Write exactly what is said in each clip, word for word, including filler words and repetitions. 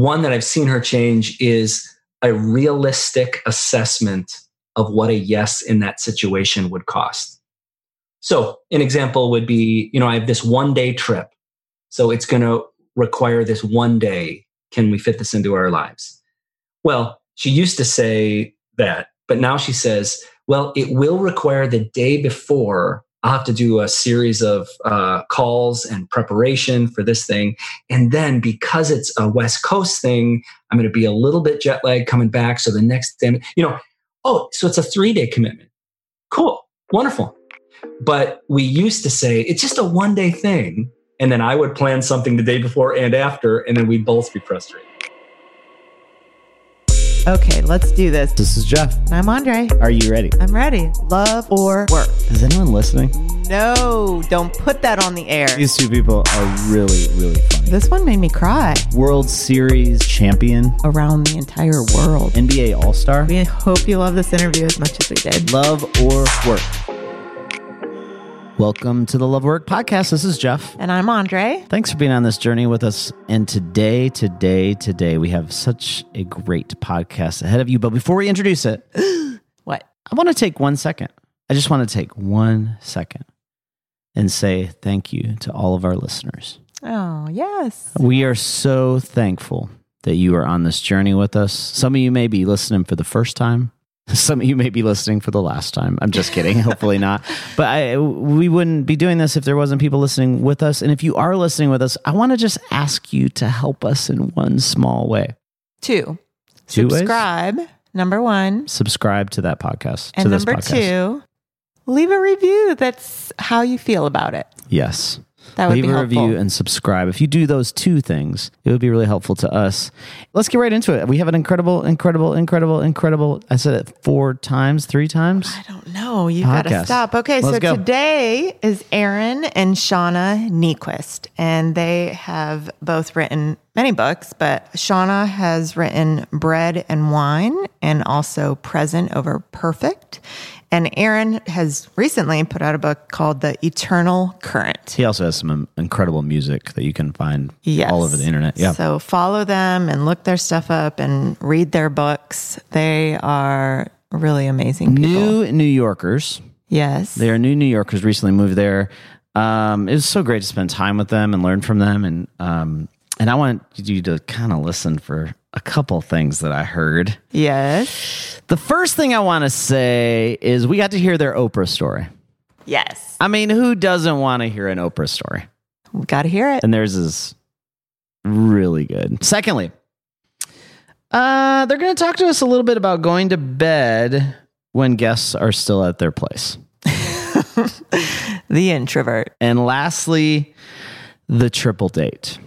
One that I've seen her change is a realistic assessment of what a yes in that situation would cost. So an example would be, you know, I have this one day trip. So it's going to require this one day. Can we fit this into our lives? Well, she used to say that, but now she says, well, it will require the day before. I'll have to do a series of uh, calls and preparation for this thing. And then because it's a West Coast thing, I'm going to be a little bit jet lagged coming back. So the next day, you know, oh, so it's a three day commitment. Cool. Wonderful. But we used to say, it's just a one day thing. And then I would plan something the day before and after, and then we'd both be frustrated. Okay, let's do this. This is Jeff. And I'm Andre. Are you ready? I'm ready. Love or work? Is anyone listening? No, don't put that on the air. These two people are really, really funny. This one made me cry. World Series champion. Around the entire world. N B A All-Star. We hope you love this interview as much as we did. Love or work? Welcome to the Love or Work podcast. This is Jeff. And I'm Andre. Thanks for being on this journey with us. And today, today, today, we have such a great podcast ahead of you. But before we introduce it, what? I want to take one second. I just want to take one second and say thank you to all of our listeners. Oh, yes. We are so thankful that you are on this journey with us. Some of you may be listening for the first time. Some of you may be listening for the last time. I'm just kidding. Hopefully not. But I, we wouldn't be doing this if there wasn't people listening with us. And if you are listening with us, I want to just ask you to help us in one small way. Two. Two subscribe, ways? Number one. Subscribe to that podcast. And to this number podcast. Two. Leave a review. That's how you feel about it. Yes. That would Leave be helpful. Leave a review and subscribe. If you do those two things, it would be really helpful to us. Let's get right into it. We have an incredible, incredible, incredible, incredible. I said it four times, three times. I don't know. You've got to stop. Okay. Let's so go. Today is Aaron and Shauna Niequist, and they have both written many books, but Shauna has written Bread and Wine and also Present Over Perfect. And Aaron has recently put out a book called The Eternal Current. He also has some incredible music that you can find yes. all over the internet. Yeah. So follow them and look their stuff up and read their books. They are really amazing people. New New Yorkers. Yes. They are new New Yorkers, recently moved there. Um, it was so great to spend time with them and learn from them. And, um, and I want you to kind of listen for a couple things that I heard. Yes. The first thing I want to say is we got to hear their Oprah story. Yes. I mean, who doesn't want to hear an Oprah story? We got to hear it. And theirs is really good. Secondly, uh, they're going to talk to us a little bit about going to bed when guests are still at their place. The introvert. And lastly, the triple date.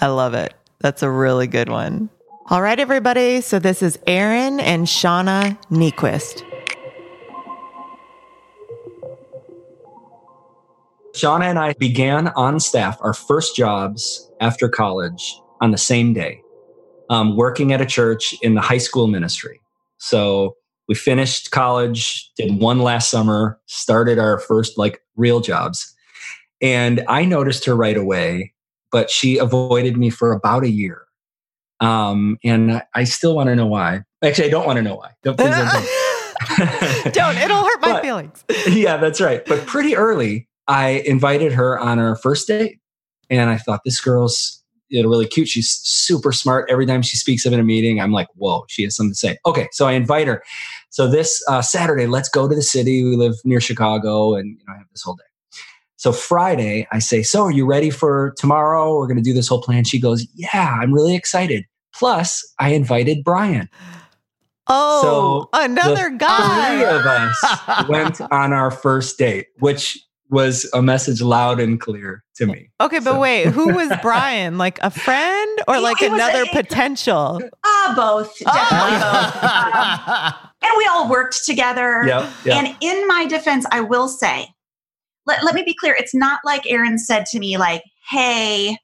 I love it. That's a really good one. All right, everybody. So this is Aaron and Shauna Niequist. Shauna and I began on staff our first jobs after college on the same day, um, working at a church in the high school ministry. So we finished college, did one last summer, started our first like real jobs. And I noticed her right away, but she avoided me for about a year. Um, and I still want to know why. Actually, I don't want to know why. Don't, please don't. Don't. It'll hurt my but, feelings. Yeah, that's right. But pretty early, I invited her on our first date. And I thought, this girl's you know, really cute. She's super smart. Every time she speaks up in a meeting, I'm like, whoa, she has something to say. Okay, so I invite her. So this uh, Saturday, let's go to the city. We live near Chicago, and you know, I have this whole day. So Friday, I say, so are you ready for tomorrow? We're going to do this whole plan. She goes, yeah, I'm really excited. Plus, I invited Brian. Oh, so another the guy. Three of us went on our first date, which was a message loud and clear to me. Okay, but so. Wait, who was Brian? Like a friend or he, like he another a, potential? Ah, uh, both. Definitely oh. both. Um, and we all worked together. Yep, yep. And in my defense, I will say, Let, let me be clear. It's not like Aaron said to me, like, hey,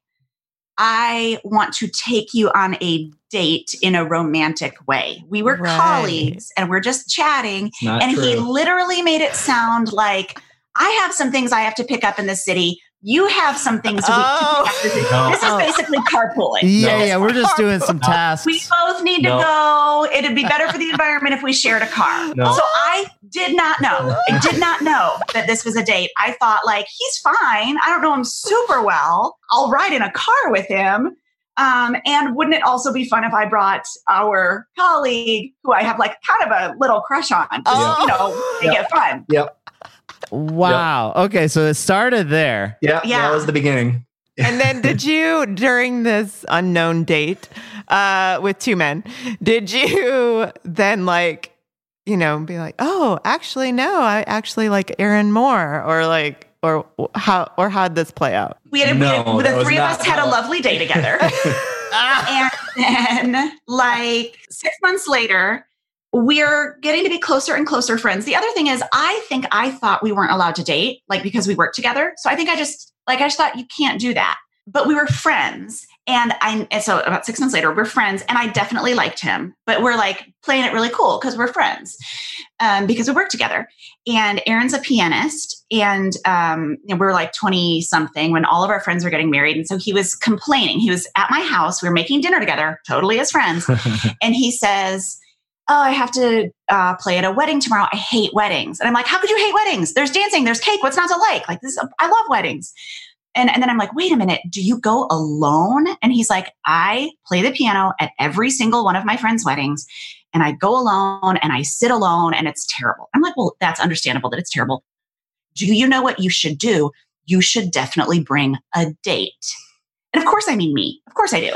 I want to take you on a date in a romantic way. We were right. colleagues and we're just chatting. Not and true. He literally made it sound like I have some things I have to pick up in the city. You have some things. Oh. We can no. This is basically carpooling. Yeah, no. yeah, we're just doing some tasks. We both need no. to go. It'd be better for the environment if we shared a car. No. So I did not know. I did not know that this was a date. I thought, like, he's fine. I don't know him super well. I'll ride in a car with him. Um, and wouldn't it also be fun if I brought our colleague, who I have like kind of a little crush on, just, oh. you know, make yep. it fun. Yep. Wow. Yep. Okay. So it started there. Yeah. Yeah. That was the beginning. And then did you, during this unknown date, uh, with two men, did you then like, you know, be like, oh, actually, no, I actually like Aaron more, or like, or how, or how'd this play out? We had, no, we had the three of us had a lovely day together. And then like six months later, we're getting to be closer and closer friends. The other thing is, I think I thought we weren't allowed to date, like, because we worked together. So I think I just, like, I just thought you can't do that, but we were friends. And I, and so about six months later, we're friends, and I definitely liked him, but we're like playing it really cool because we're friends, um, because we work together. And Aaron's a pianist, and um, you know, we were like twenty something when all of our friends were getting married. And so he was complaining. He was at my house. We were making dinner together, totally as friends. And he says, oh, I have to uh, play at a wedding tomorrow. I hate weddings. And I'm like, how could you hate weddings? There's dancing, there's cake. What's not to like? Like, this is a, I love weddings. And, and then I'm like, wait a minute, do you go alone? And he's like, I play the piano at every single one of my friends' weddings, and I go alone and I sit alone, and it's terrible. I'm like, well, that's understandable that it's terrible. Do you know what you should do? You should definitely bring a date. And of course, I mean me. Of course I do.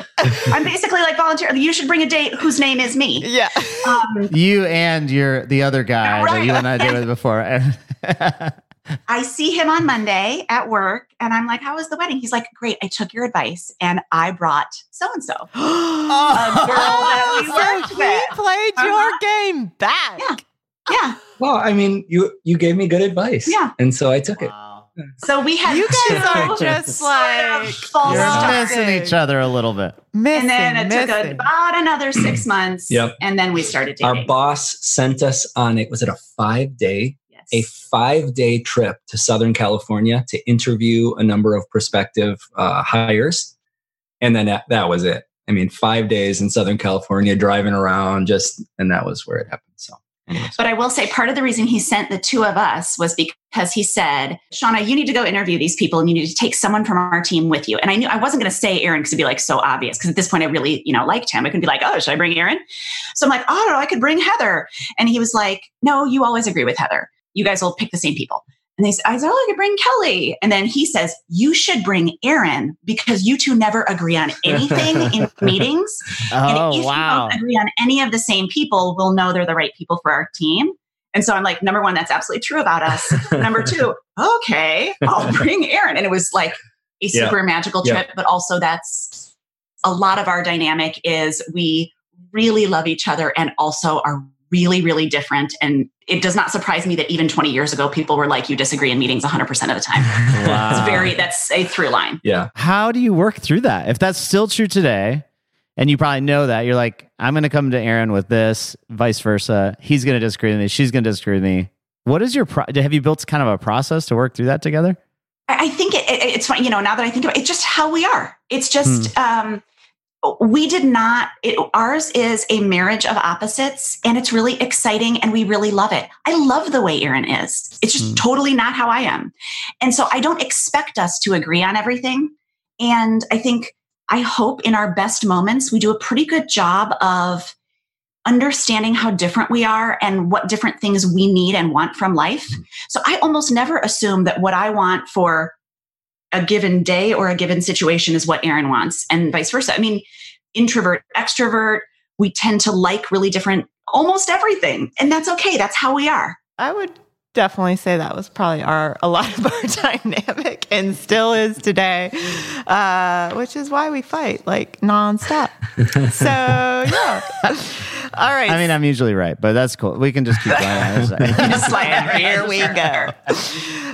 I'm basically like volunteer. You should bring a date whose name is me. Yeah. Um, you and your the other guy right. that you and I did with before. I see him on Monday at work, and I'm like, how was the wedding? He's like, great. I took your advice, and I brought so-and-so. A girl that we worked so with. He played uh-huh. your game back. Yeah. Yeah. Well, I mean, you you gave me good advice. Yeah. And so I took wow. it. So we had you guys are just like false starts. Missing each other a little bit. Missing, and then it missing. took about another six months. Yep. And then we started dating. Our boss sent us on it. Was it a five-day? A five-day trip to Southern California to interview a number of prospective uh, hires. And then that, that was it. I mean, five days in Southern California, driving around just, and that was where it happened. So, anyways. But I will say part of the reason he sent the two of us was because he said, Shauna, you need to go interview these people, and you need to take someone from our team with you. And I knew I wasn't going to say Aaron, because it'd be like so obvious. Because at this point I really, you know, liked him. I couldn't be like, oh, should I bring Aaron? So I'm like, oh, no, I could bring Heather. And he was like, no, you always agree with Heather. You guys will pick the same people. And they said, I said, oh, I could bring Kelly. And then he says, you should bring Aaron, because you two never agree on anything in meetings. Oh, and if wow. you don't agree on any of the same people, we'll know they're the right people for our team. And so I'm like, number one, that's absolutely true about us. Number two, okay, I'll bring Aaron. And it was like a super yeah. magical trip. Yeah. But also that's a lot of our dynamic is we really love each other and also are really, really different. And it does not surprise me that even twenty years ago, people were like, you disagree in meetings one hundred percent of the time. Wow. It's very, that's a through line. Yeah. How do you work through that? If that's still true today, and you probably know that, you're like, I'm going to come to Aaron with this, vice versa. He's going to disagree with me. She's going to disagree with me. What is your, pro- have you built kind of a process to work through that together? I, I think it, it, it's fun. You know, now that I think about it, it's just how we are. It's just, hmm. um, we did not, it, ours is a marriage of opposites, and it's really exciting, and we really love it. I love the way Aaron is. It's just mm. totally not how I am. And so I don't expect us to agree on everything. And I think, I hope in our best moments, we do a pretty good job of understanding how different we are and what different things we need and want from life. Mm. So I almost never assume that what I want for a given day or a given situation is what Aaron wants, and vice versa. I mean, introvert, extrovert, we tend to like really different, almost everything. And that's okay. That's how we are. I would definitely say that was probably our, a lot of our dynamic, and still is today, uh, which is why we fight like nonstop. So yeah. All right. I mean, I'm usually right, but that's cool. We can just keep going. Just like, here we go.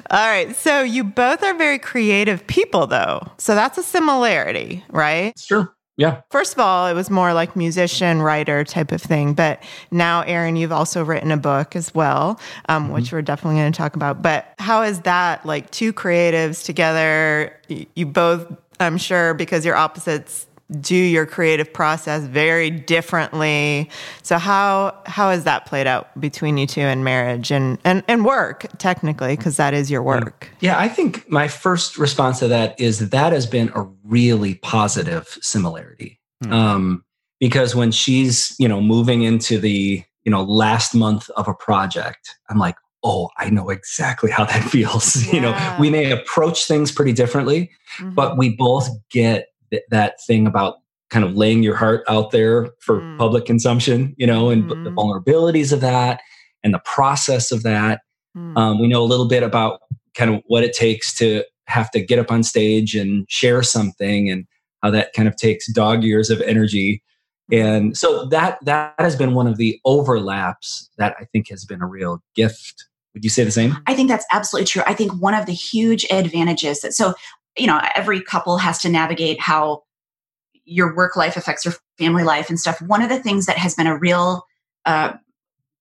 All right. So you both are very creative people, though. So that's a similarity, right? Sure. Yeah. First of all, it was more like musician, writer type of thing. But now, Aaron, you've also written a book as well, um, mm-hmm. which we're definitely going to talk about. But how is that, like, two creatives together? You both, I'm sure, because you're opposites, do your creative process very differently. So how how has that played out between you two in marriage and, and, and work, technically, because that is your work? Yeah, I think my first response to that is that, that has been a really positive similarity. Mm-hmm. Um, because when she's, you know, moving into the, you know, last month of a project, I'm like, oh, I know exactly how that feels. Yeah. You know, we may approach things pretty differently, mm-hmm. but we both get that thing about kind of laying your heart out there for mm. public consumption, you know, and mm. the vulnerabilities of that and the process of that. Mm. Um, we know a little bit about kind of what it takes to have to get up on stage and share something and how that kind of takes dog years of energy. And so that, that has been one of the overlaps that I think has been a real gift. Would you say the same? I think that's absolutely true. I think one of the huge advantages that, so you know, every couple has to navigate how your work life affects your family life and stuff. One of the things that has been a real uh,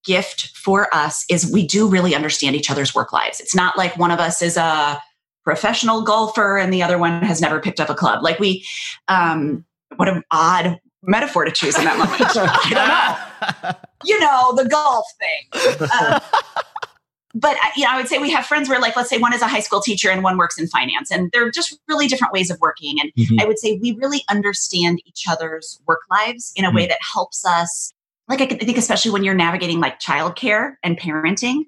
gift for us is we do really understand each other's work lives. It's not like one of us is a professional golfer and the other one has never picked up a club. Like we, um, what an odd metaphor to choose in that moment. I don't know. You know, the golf thing. Uh, But you know, I would say we have friends where, like, let's say one is a high school teacher and one works in finance, and they're just really different ways of working. And mm-hmm. I would say we really understand each other's work lives in a mm-hmm. way that helps us. Like, I think especially when you're navigating like childcare and parenting,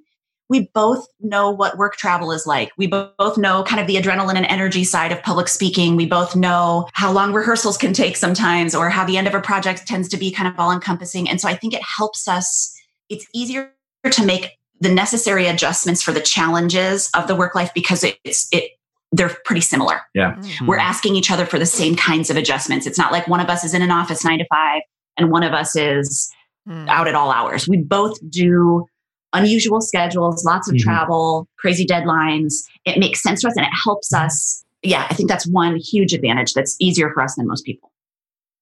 we both know what work travel is like. We both know kind of the adrenaline and energy side of public speaking. We both know how long rehearsals can take sometimes, or how the end of a project tends to be kind of all encompassing. And so I think it helps us. It's easier to make the necessary adjustments for the challenges of the work life because it's, it, they're pretty similar. Yeah. Mm-hmm. We're asking each other for the same kinds of adjustments. It's not like one of us is in an office nine to five and one of us is mm. out at all hours. We both do unusual schedules, lots of mm-hmm. travel, crazy deadlines. It makes sense to us and it helps us. Yeah. I think that's one huge advantage that's easier for us than most people.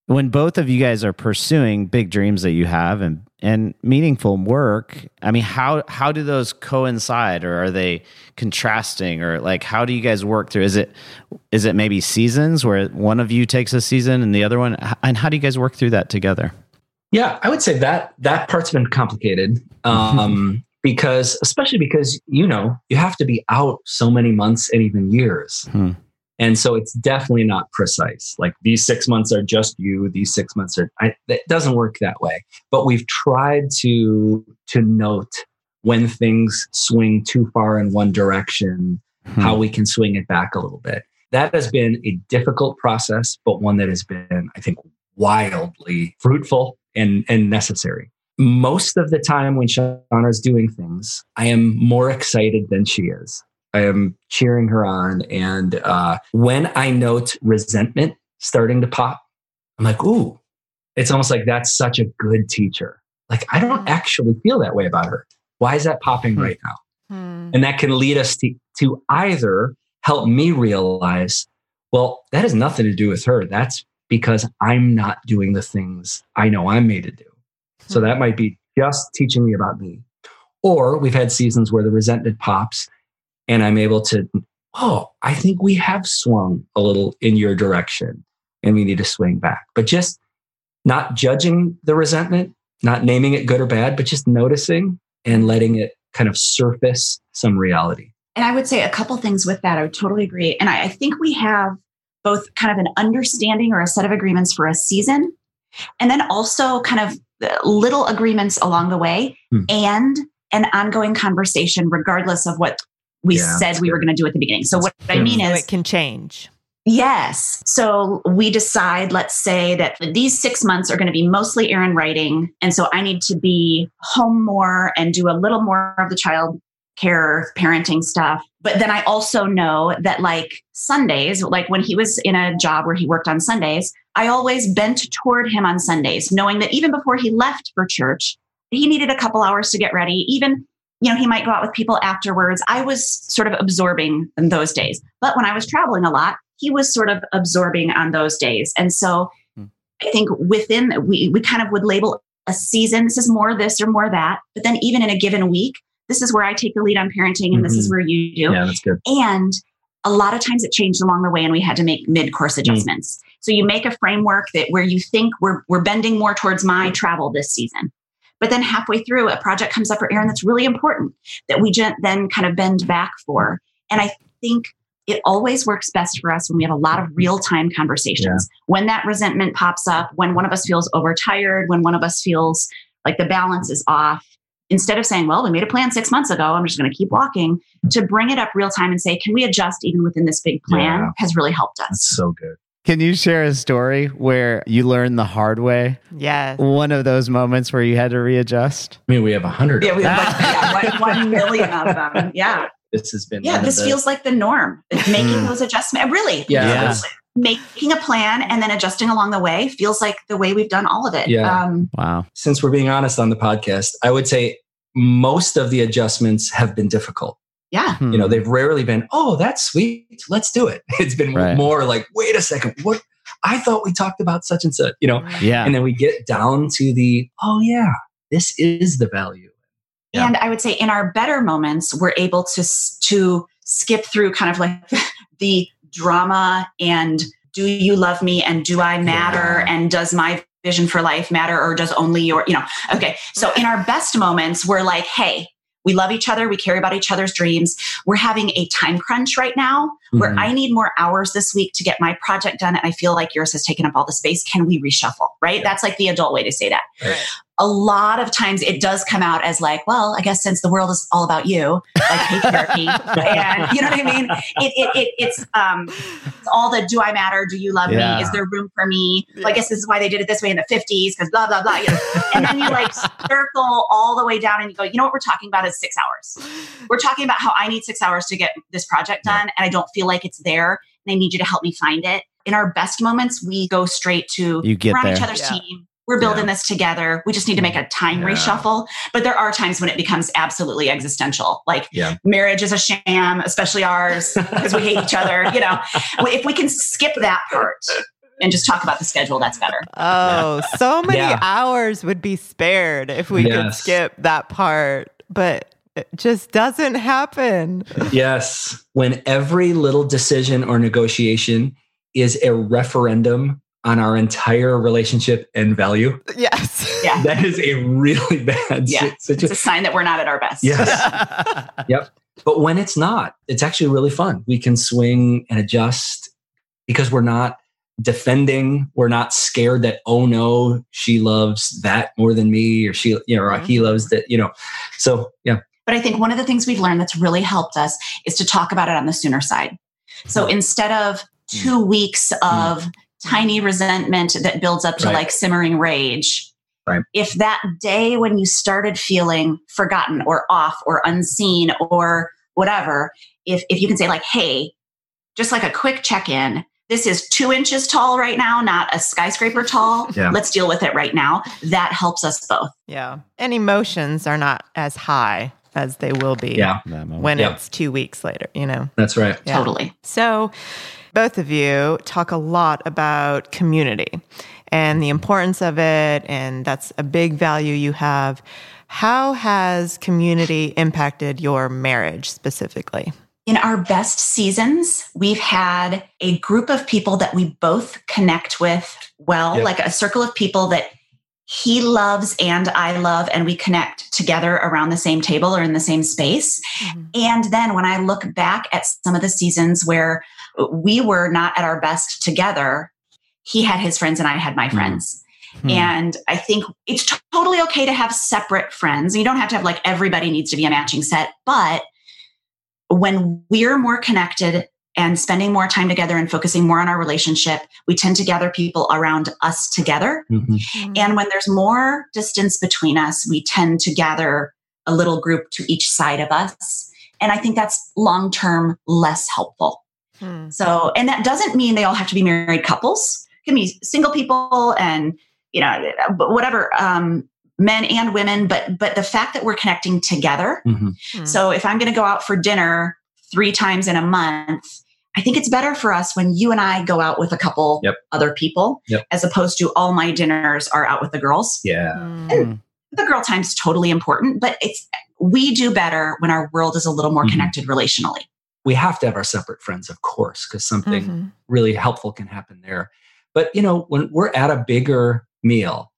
When both of you guys are pursuing big dreams that you have and, and meaningful work, I mean, how, how do those coincide, or are they contrasting, or like, how do you guys work through? Is it, is it maybe seasons where one of you takes a season and the other one, and how do you guys work through that together? Yeah, I would say that that part's been complicated. Um, because especially because, you know, you have to be out so many months and even years. Hmm. And so it's definitely not precise. Like, these six months are just you. These six months are, I, it doesn't work that way. But we've tried to, to note when things swing too far in one direction, hmm. how we can swing it back a little bit. That has been a difficult process, but one that has been, I think, wildly fruitful and, and necessary. Most of the time when Shauna's doing things, I am more excited than she is. I am cheering her on. And uh, when I note resentment starting to pop, I'm like, ooh, it's almost like that's such a good teacher. Like, I don't actually feel that way about her. Why is that popping right now? Hmm. And that can lead us to, to either help me realize, well, that has nothing to do with her. That's because I'm not doing the things I know I'm made to do. Hmm. So that might be just teaching me about me. Or we've had seasons where the resentment pops and I'm able to, oh, I think we have swung a little in your direction and we need to swing back. But just not judging the resentment, not naming it good or bad, but just noticing and letting it kind of surface some reality. And I would say a couple things with that. I would totally agree. And I, I think we have both kind of an understanding or a set of agreements for a season, and then also kind of little agreements along the way hmm. and an ongoing conversation, regardless of what we yeah, said we good. were going to do at the beginning. So what I mean is, so it can change. Yes. So we decide, let's say that these six months are going to be mostly Aaron writing. And so I need to be home more and do a little more of the child care parenting stuff. But then I also know that, like, Sundays, like when he was in a job where he worked on Sundays, I always bent toward him on Sundays, knowing that even before he left for church, he needed a couple hours to get ready. Even You know, he might go out with people afterwards. I was sort of absorbing in those days. But when I was traveling a lot, he was sort of absorbing on those days. And so mm. I think within, we, we kind of would label a season. This is more this or more that. But then even in a given week, this is where I take the lead on parenting and mm-hmm. this is where you do. Yeah, that's good. And a lot of times it changed along the way and we had to make mid-course adjustments. Mm-hmm. So you make a framework that where you think we're we're bending more towards my travel this season. But then halfway through, a project comes up for Aaron that's really important that we gen- then kind of bend back for. And I think it always works best for us when we have a lot of real-time conversations. Yeah. When that resentment pops up, when one of us feels overtired, when one of us feels like the balance is off, instead of saying, well, we made a plan six months ago, I'm just going to keep walking, to bring it up real-time and say, can we adjust even within this big plan yeah. has really helped us. That's so good. Can you share a story where you learned the hard way? Yeah. One of those moments where you had to readjust? I mean, we have a hundred of them. Yeah, we have like, yeah, one, one million of them. Yeah. This has been Yeah, this the... feels like the norm. It's making those adjustments. Really. Yeah. yeah. Making a plan and then adjusting along the way feels like the way we've done all of it. Yeah. Um, wow. Since we're being honest on the podcast, I would say most of the adjustments have been difficult. Yeah. You know, they've rarely been, oh, that's sweet, let's do it. It's been right. more like, wait a second, what? I thought we talked about such and such, you know? Yeah. And then we get down to the, oh yeah, this is the value. Yeah. And I would say in our better moments, we're able to, to skip through kind of like the drama and do you love me and do I matter yeah. and does my vision for life matter or does only your, you know? Okay. So in our best moments, we're like, hey, we love each other. We care about each other's dreams. We're having a time crunch right now mm-hmm. where I need more hours this week to get my project done. And I feel like yours has taken up all the space. Can we reshuffle? Right? Yeah. That's like the adult way to say that. Right. A lot of times it does come out as like, well, I guess since the world is all about you, like patriarchy, and you know what I mean? It, it, it, it's, um, it's all the, do I matter? Do you love yeah. me? Is there room for me? Yeah. Well, I guess this is why they did it this way in the fifties, because blah, blah, blah. You know? And then you like circle all the way down and you go, you know what we're talking about is six hours. We're talking about how I need six hours to get this project done. Yeah. And I don't feel like it's there. And I need you to help me find it. In our best moments, we go straight to, you get we're on there. Each other's yeah. team. We're building yeah. this together. We just need to make a time yeah. reshuffle. But there are times when it becomes absolutely existential. Like yeah. marriage is a sham, especially ours, because we hate each other. You know, if we can skip that part and just talk about the schedule, that's better. Oh, yeah. so many yeah. hours would be spared if we yes. could skip that part. But it just doesn't happen. Yes. When every little decision or negotiation is a referendum on our entire relationship and value. Yes. Yeah. That is a really bad yeah. situation. It's a sign that we're not at our best. Yes. Yep. But when it's not, it's actually really fun. We can swing and adjust because we're not defending. We're not scared that, oh no, she loves that more than me or she, you know, or mm-hmm. he loves that, you know. So, yeah. But I think one of the things we've learned that's really helped us is to talk about it on the sooner side. So instead of two mm. weeks of mm. tiny resentment that builds up to right. like simmering rage. Right. If that day when you started feeling forgotten or off or unseen or whatever, if if you can say like, hey, just like a quick check-in, this is two inches tall right now, not a skyscraper tall. Yeah. Let's deal with it right now. That helps us both. Yeah. And emotions are not as high as they will be yeah. when yeah. it's two weeks later, you know? That's right. Yeah. Totally. So both of you talk a lot about community and the importance of it, and that's a big value you have. How has community impacted your marriage specifically? In our best seasons, we've had a group of people that we both connect with well, yep. like a circle of people that he loves and I love, and we connect together around the same table or in the same space. Mm-hmm. And then when I look back at some of the seasons where we were not at our best together, he had his friends and I had my mm-hmm. friends. Mm-hmm. And I think it's t- totally okay to have separate friends. You don't have to have like everybody needs to be a matching set. But when we're more connected and spending more time together and focusing more on our relationship, we tend to gather people around us together. Mm-hmm. And when there's more distance between us, we tend to gather a little group to each side of us. And I think that's long-term less helpful. Mm-hmm. So, and that doesn't mean they all have to be married couples. It can be single people and, you know, whatever, um, men and women, but, but the fact that we're connecting together. Mm-hmm. Mm-hmm. So if I'm going to go out for dinner three times in a month, I think it's better for us when you and I go out with a couple yep. other people yep. as opposed to all my dinners are out with the girls. Yeah. Mm. And the girl time's totally important, but it's we do better when our world is a little more mm-hmm. connected relationally. We have to have our separate friends, of course, because something mm-hmm. really helpful can happen there. But, you know, when we're at a bigger meal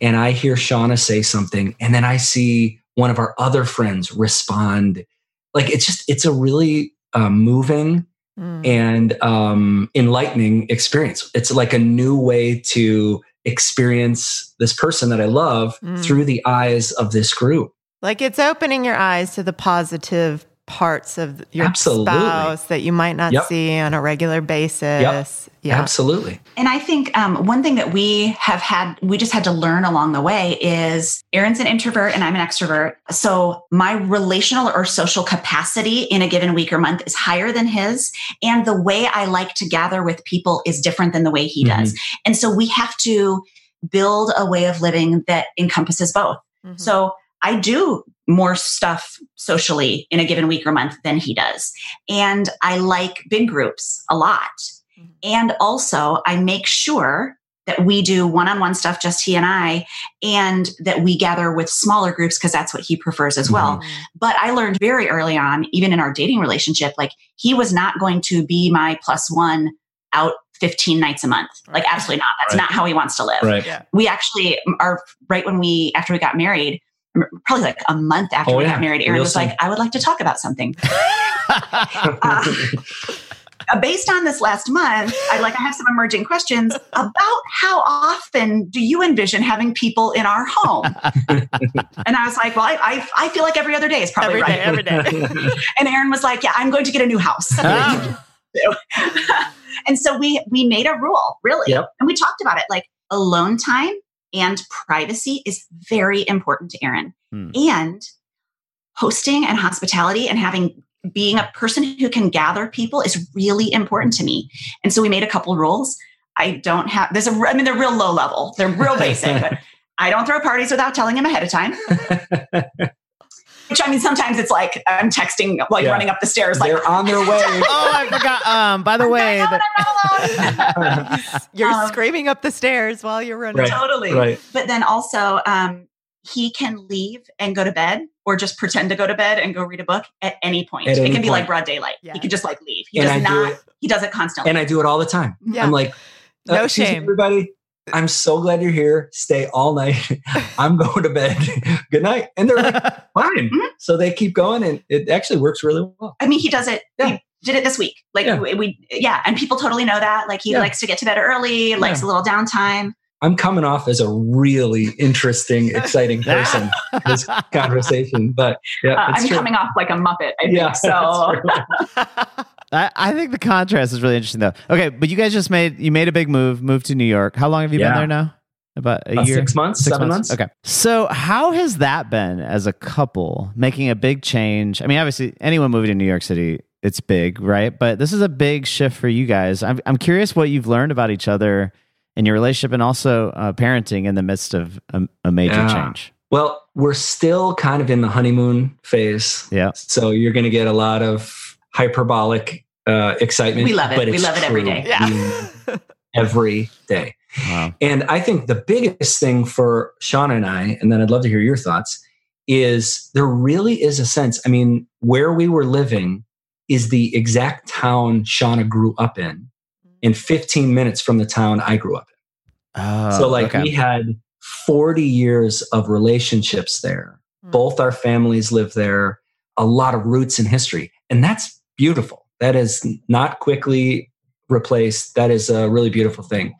and I hear Shauna say something and then I see one of our other friends respond, like it's just, it's a really uh, moving mm. and um, enlightening experience. It's like a new way to experience this person that I love mm. through the eyes of this group. Like it's opening your eyes to the positive parts of your absolutely. Spouse that you might not yep. see on a regular basis. Yep. Yeah, absolutely. And I think um, one thing that we have had, we just had to learn along the way is Aaron's an introvert and I'm an extrovert. So my relational or social capacity in a given week or month is higher than his. And the way I like to gather with people is different than the way he does. Mm-hmm. And so we have to build a way of living that encompasses both. Mm-hmm. So I do more stuff socially in a given week or month than he does. And I like big groups a lot. Mm-hmm. And also I make sure that we do one-on-one stuff, just he and I, and that we gather with smaller groups because that's what he prefers as mm-hmm. well. But I learned very early on, even in our dating relationship, like he was not going to be my plus one out fifteen nights a month. Right. Like absolutely not. That's right. Not how he wants to live. Right. Yeah. We actually are right when we, after we got married, probably like a month after oh, we yeah. got married, Aaron Real was thing. Like, I would like to talk about something. uh, based on this last month, I'd like to have some emerging questions about how often do you envision having people in our home? And I was like, well, I, I I feel like every other day is probably every right. Every day, every day. And Aaron was like, yeah, I'm going to get a new house. Oh. And so we we made a rule, really. Yep. And we talked about it, like alone time and privacy is very important to Aaron. Hmm. And hosting and hospitality and having being a person who can gather people is really important to me. And so we made a couple rules. I don't have, there's a, I mean, they're real low level. They're real basic, but I don't throw parties without telling him ahead of time. Which I mean, sometimes it's like I'm texting, like yeah. running up the stairs. They're like, on their way. Oh, I forgot. Um, by the I'm way, out, the- you're um, screaming up the stairs while you're running. Right, totally. Right. But then also um, he can leave and go to bed or just pretend to go to bed and go read a book at any point. At any it can be point. Like broad daylight. Yeah. He can just like leave. He and does I not, do it, he does it constantly. And I do it all the time. Yeah. I'm like, oh, no shame. Everybody. I'm so glad you're here. Stay all night. I'm going to bed. Good night. And they're like, fine. Mm-hmm. So they keep going and it actually works really well. I mean, he does it. Yeah. He did it this week. Like yeah. We, we, yeah. And people totally know that. Like he yeah. likes to get to bed early, yeah. likes a little downtime. I'm coming off as a really interesting, exciting person, this conversation, but yeah, uh, I'm true. Coming off like a Muppet. I think yeah, so. I, I think the contrast is really interesting though. Okay. But you guys just made, you made a big move, moved to New York. How long have you yeah. been there now? About a About year, six months, six seven months? months. Okay. So how has that been as a couple making a big change? I mean, obviously anyone moving to New York City, it's big, right? But this is a big shift for you guys. I'm I'm curious what you've learned about each other and your relationship and also uh, parenting in the midst of a, a major yeah. change. Well, we're still kind of in the honeymoon phase. Yeah. So you're going to get a lot of hyperbolic uh, excitement. We love it. But we love it every day. Yeah. Every day. Wow. And I think the biggest thing for Shauna and I, and then I'd love to hear your thoughts, is there really is a sense. I mean, where we were living is the exact town Shauna grew up in and fifteen minutes from the town I grew up in. Oh, so like okay. we had forty years of relationships there. Mm. Both our families live there, a lot of roots in history. And that's beautiful. That is not quickly replaced. That is a really beautiful thing.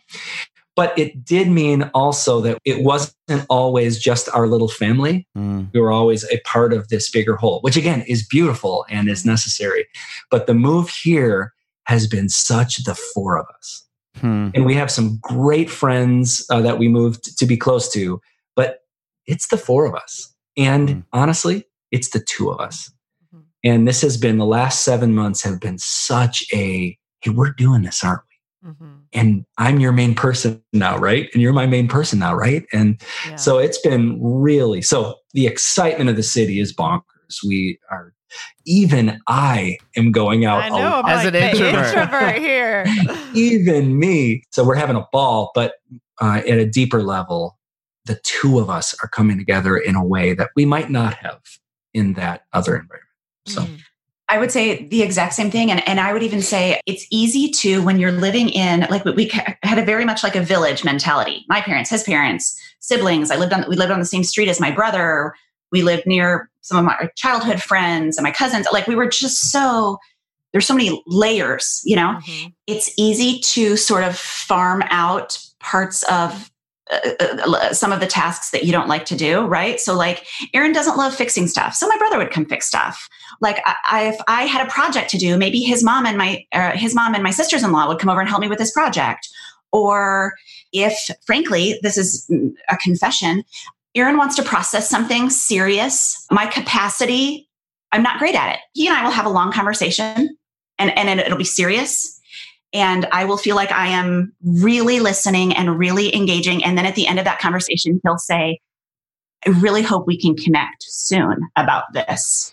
But it did mean also that it wasn't always just our little family. Mm. We were always a part of this bigger whole, which again is beautiful and is necessary. But the move here has been such the four of us. Hmm. And we have some great friends uh, that we moved to be close to, but it's the four of us. And hmm. honestly, it's the two of us. Hmm. And this has been, the last seven months have been such a, hey, we're doing this, aren't we? Mm-hmm. And I'm your main person now, right? And you're my main person now, right? And yeah. so it's been really, so the excitement of the city is bonkers. We are Even I am going out I know, as like an introvert. introvert here. Even me. So we're having a ball, but uh, at a deeper level, the two of us are coming together in a way that we might not have in that other environment. So mm. I would say the exact same thing. And, and I would even say it's easy to, when you're living in, like we had a very much like a village mentality. My parents, his parents, siblings. I lived on, we lived on the same street as my brother. We lived near some of my childhood friends and my cousins. Like we were just so, there's so many layers, you know, mm-hmm. It's easy to sort of farm out parts of Uh, uh, some of the tasks that you don't like to do, right? So like Aaron doesn't love fixing stuff. So my brother would come fix stuff. Like I, I, if I had a project to do, maybe his mom and my, uh, his mom and my sisters-in-law would come over and help me with this project. Or if, frankly, this is a confession, Aaron wants to process something serious. My capacity, I'm not great at it. He and I will have a long conversation and, and it'll be serious. And I will feel like I am really listening and really engaging. And then at the end of that conversation, he'll say, I really hope we can connect soon about this.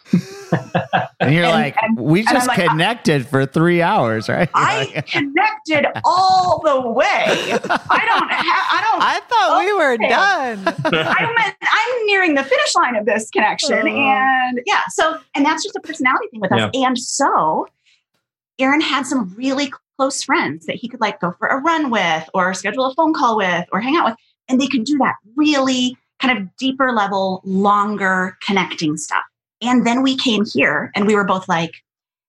And you're and, like, and, we just like, connected for three hours, right? You're I like, connected all the way. I don't have, I don't. I thought okay. we were done. I'm, at, I'm nearing the finish line of this connection. Oh. And yeah, so, and that's just a personality thing with us. Yeah. And so Aaron had some really close friends that he could like go for a run with or schedule a phone call with or hang out with. And they could do that really kind of deeper level, longer connecting stuff. And then we came here and we were both like,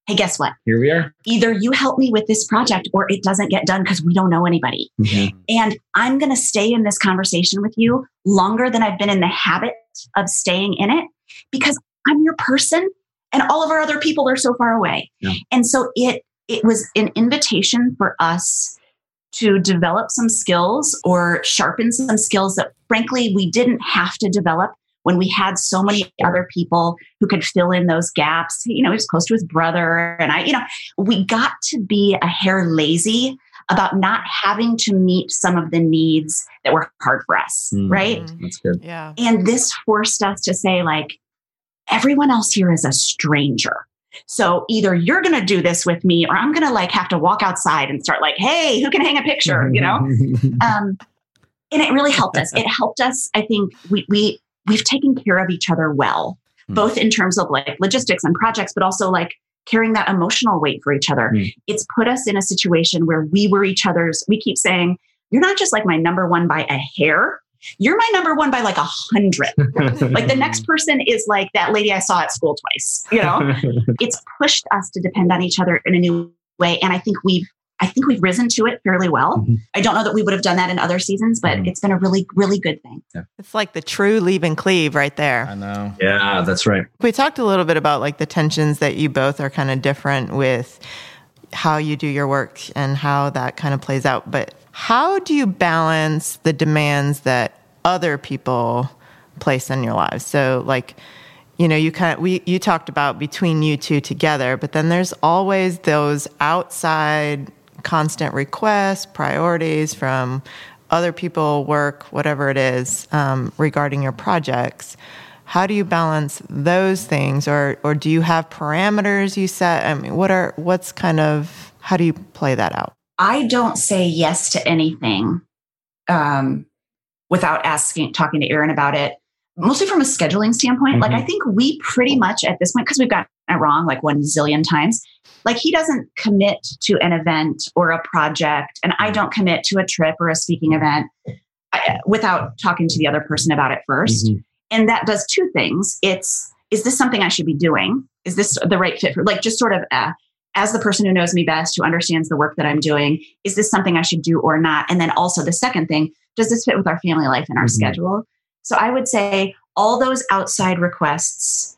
hey, guess what? Here we are. Either you help me with this project or it doesn't get done because we don't know anybody. Mm-hmm. And I'm going to stay in this conversation with you longer than I've been in the habit of staying in it because I'm your person and all of our other people are so far away. Yeah. And so it, It was an invitation for us to develop some skills or sharpen some skills that, frankly, we didn't have to develop when we had so many other people who could fill in those gaps. You know, he was close to his brother. And I, you know, we got to be a hair lazy about not having to meet some of the needs that were hard for us. Mm, right. That's good. Yeah. And this forced us to say, like, everyone else here is a stranger. So either you're going to do this with me or I'm going to like have to walk outside and start like, hey, who can hang a picture? You know? Um, and it really helped us. It helped us. I think we, we, we've taken care of each other well, mm. both in terms of like logistics and projects, but also like carrying that emotional weight for each other. Mm. It's put us in a situation where we were each other's. We keep saying, you're not just like my number one by a hair. You're my number one by like a hundred. Like the next person is like that lady I saw at school twice, you know, it's pushed us to depend on each other in a new way. And I think we've, I think we've risen to it fairly well. Mm-hmm. I don't know that we would have done that in other seasons, but mm-hmm. it's been a really, really good thing. Yeah. It's like the true leave and cleave right there. I know. Yeah, that's right. We talked a little bit about like the tensions that you both are kind of different with how you do your work and how that kind of plays out. But how do you balance the demands that other people place in your lives? So like, you know, you kind of, we, you talked about between you two together, but then there's always those outside constant requests, priorities from other people, work, whatever it is, um, regarding your projects. How do you balance those things? Or, or do you have parameters you set? I mean, what are, what's kind of, how do you play that out? I don't say yes to anything um, without asking, talking to Aaron about it, mostly from a scheduling standpoint. Mm-hmm. Like, I think we pretty much at this point, because we've gotten it wrong like one zillion times, like he doesn't commit to an event or a project, and I don't commit to a trip or a speaking event I, without talking to the other person about it first. Mm-hmm. And that does two things. It's, is this something I should be doing? Is this the right fit for, like, just sort of a, as the person who knows me best, who understands the work that I'm doing, is this something I should do or not? And then also the second thing, does this fit with our family life and our mm-hmm. schedule? So I would say all those outside requests,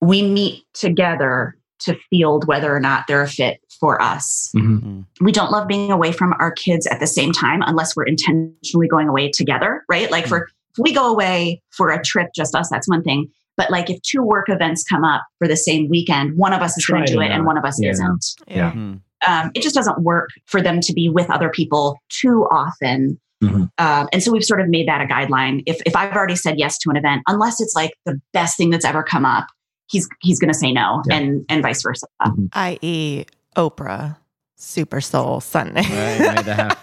we meet together to field whether or not they're a fit for us. Mm-hmm. We don't love being away from our kids at the same time unless we're intentionally going away together, right? Like mm-hmm. for, if we go away for a trip, just us, that's one thing. But like if two work events come up for the same weekend, one of us is going to do it and one of us yeah. isn't. Yeah. Mm-hmm. Um, it just doesn't work for them to be with other people too often. Mm-hmm. Um, and so we've sort of made that a guideline. If if I've already said yes to an event, unless it's like the best thing that's ever come up he's he's going to say no, yeah. and and vice versa. Mm-hmm. that is. Oprah, Super Soul Sunday. Right, right, that.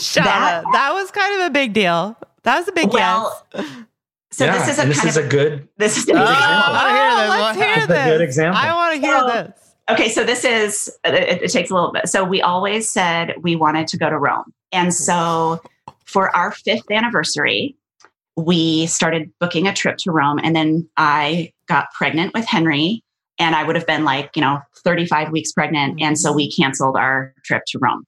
Shauna, that, that was kind of a big deal. That was a big well, yes. So yeah, this is a kind this of, is a good. This is an oh, example. I want to hear this. Let's hear this. A good example. I want to hear so, this. Okay, so this is it, it takes a little bit. So we always said we wanted to go to Rome, and so for our fifth anniversary, we started booking a trip to Rome, and then I got pregnant with Henry. And I would have been like, you know, thirty-five weeks pregnant. And so we canceled our trip to Rome.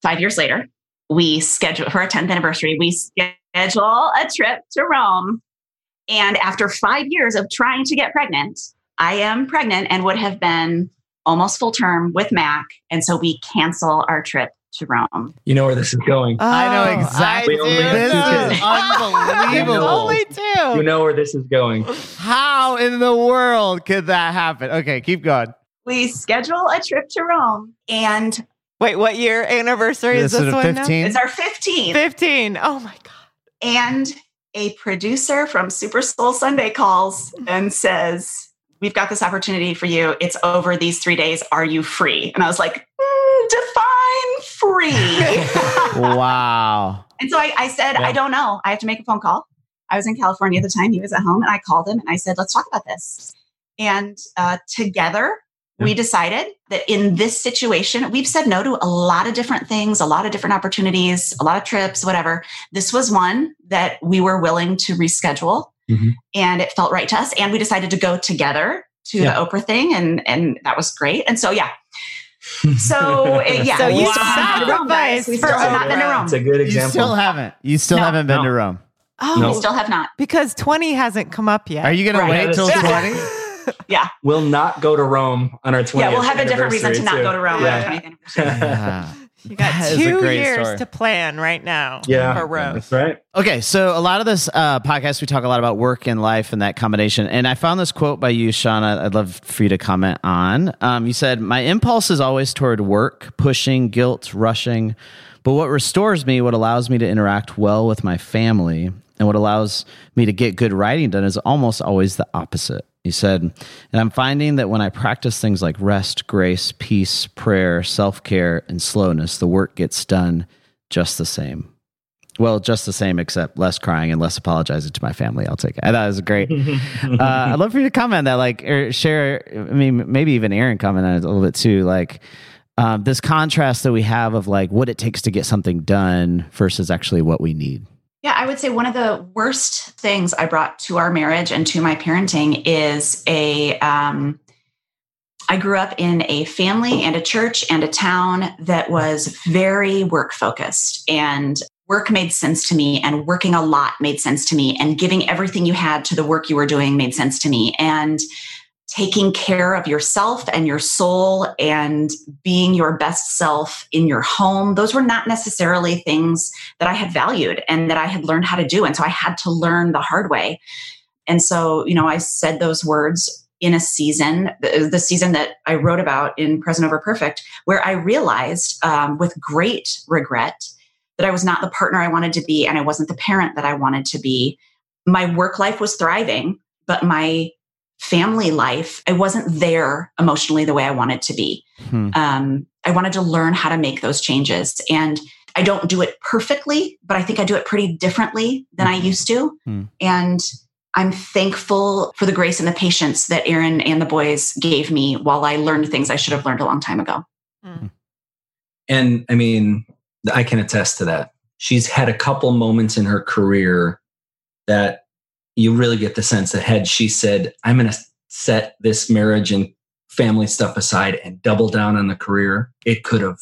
Five years later, we scheduled for our tenth anniversary, we schedule a trip to Rome. And after five years of trying to get pregnant, I am pregnant and would have been almost full term with Mac. And so we cancel our trip to Rome. You know where this is going. Oh, I know exactly. I this is unbelievable. Only two. You know where this is going. How in the world could that happen? Okay, keep going. We schedule a trip to Rome and... Wait, what year anniversary is this one now? It's our fifteenth. fifteen. Oh my God. And a producer from Super Soul Sunday calls and says... We've got this opportunity for you. It's over these three days. Are you free? And I was like, mm, define free. Wow. And so I, I said, yeah. I don't know. I have to make a phone call. I was in California at the time. He was at home. And I called him and I said, let's talk about this. And uh, together yeah. we decided that in this situation, we've said no to a lot of different things, a lot of different opportunities, a lot of trips, whatever. This was one that we were willing to reschedule. Mm-hmm. And it felt right to us. And we decided to go together to yeah. the Oprah thing. And, and that was great. And so, yeah. So, it, yeah. So you wow. still haven't been to Rome, guys. We still have not been to Rome. That's a good example. You still haven't. You still no, haven't been no. to Rome. Oh, no. We still have not. Because twenty hasn't come up yet. Are you going right. to wait until twenty? Yeah. We'll not go to Rome on our twentieth anniversary. Yeah, we'll have a different reason to not too. go to Rome yeah. on our twentieth anniversary. Yeah. You got that two years story. to plan right now. Yeah, for Rome. That's right. Okay, so a lot of this uh, podcast, we talk a lot about work and life and that combination. And I found this quote by you, Shauna, I'd love for you to comment on. Um, you said, my impulse is always toward work, pushing, guilt, rushing. But what restores me, what allows me to interact well with my family, and what allows me to get good writing done is almost always the opposite. You said, and I'm finding that when I practice things like rest, grace, peace, prayer, self-care, and slowness, the work gets done just the same. Well, just the same, except less crying and less apologizing to my family. I'll take it. I thought it was great. uh, I'd love for you to comment on that, like, or share, I mean, maybe even Aaron comment on it a little bit too, like um, this contrast that we have of like what it takes to get something done versus actually what we need. Yeah, I would say one of the worst things I brought to our marriage and to my parenting is a, um, I grew up in a family and a church and a town that was very work focused, and work made sense to me, and working a lot made sense to me, and giving everything you had to the work you were doing made sense to me, and taking care of yourself and your soul and being your best self in your home. Those were not necessarily things that I had valued and that I had learned how to do. And so I had to learn the hard way. And so, you know, I said those words in a season, the, the season that I wrote about in Present Over Perfect, where I realized um, with great regret that I was not the partner I wanted to be. And I wasn't the parent that I wanted to be. My work life was thriving, but my family life, I wasn't there emotionally the way I wanted to be. Hmm. Um, I wanted to learn how to make those changes. And I don't do it perfectly, but I think I do it pretty differently than mm-hmm. I used to. Hmm. And I'm thankful for the grace and the patience that Aaron and the boys gave me while I learned things I should have learned a long time ago. Hmm. And I mean, I can attest to that. She's had a couple moments in her career that you really get the sense that had she said, I'm going to set this marriage and family stuff aside and double down on the career, it could have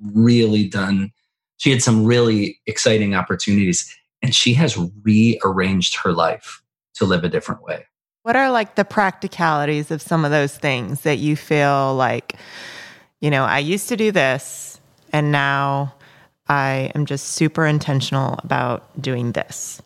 really done. She had some really exciting opportunities, and she has rearranged her life to live a different way. What are like the practicalities of some of those things that you feel like, you know, I used to do this and now I am just super intentional about doing this?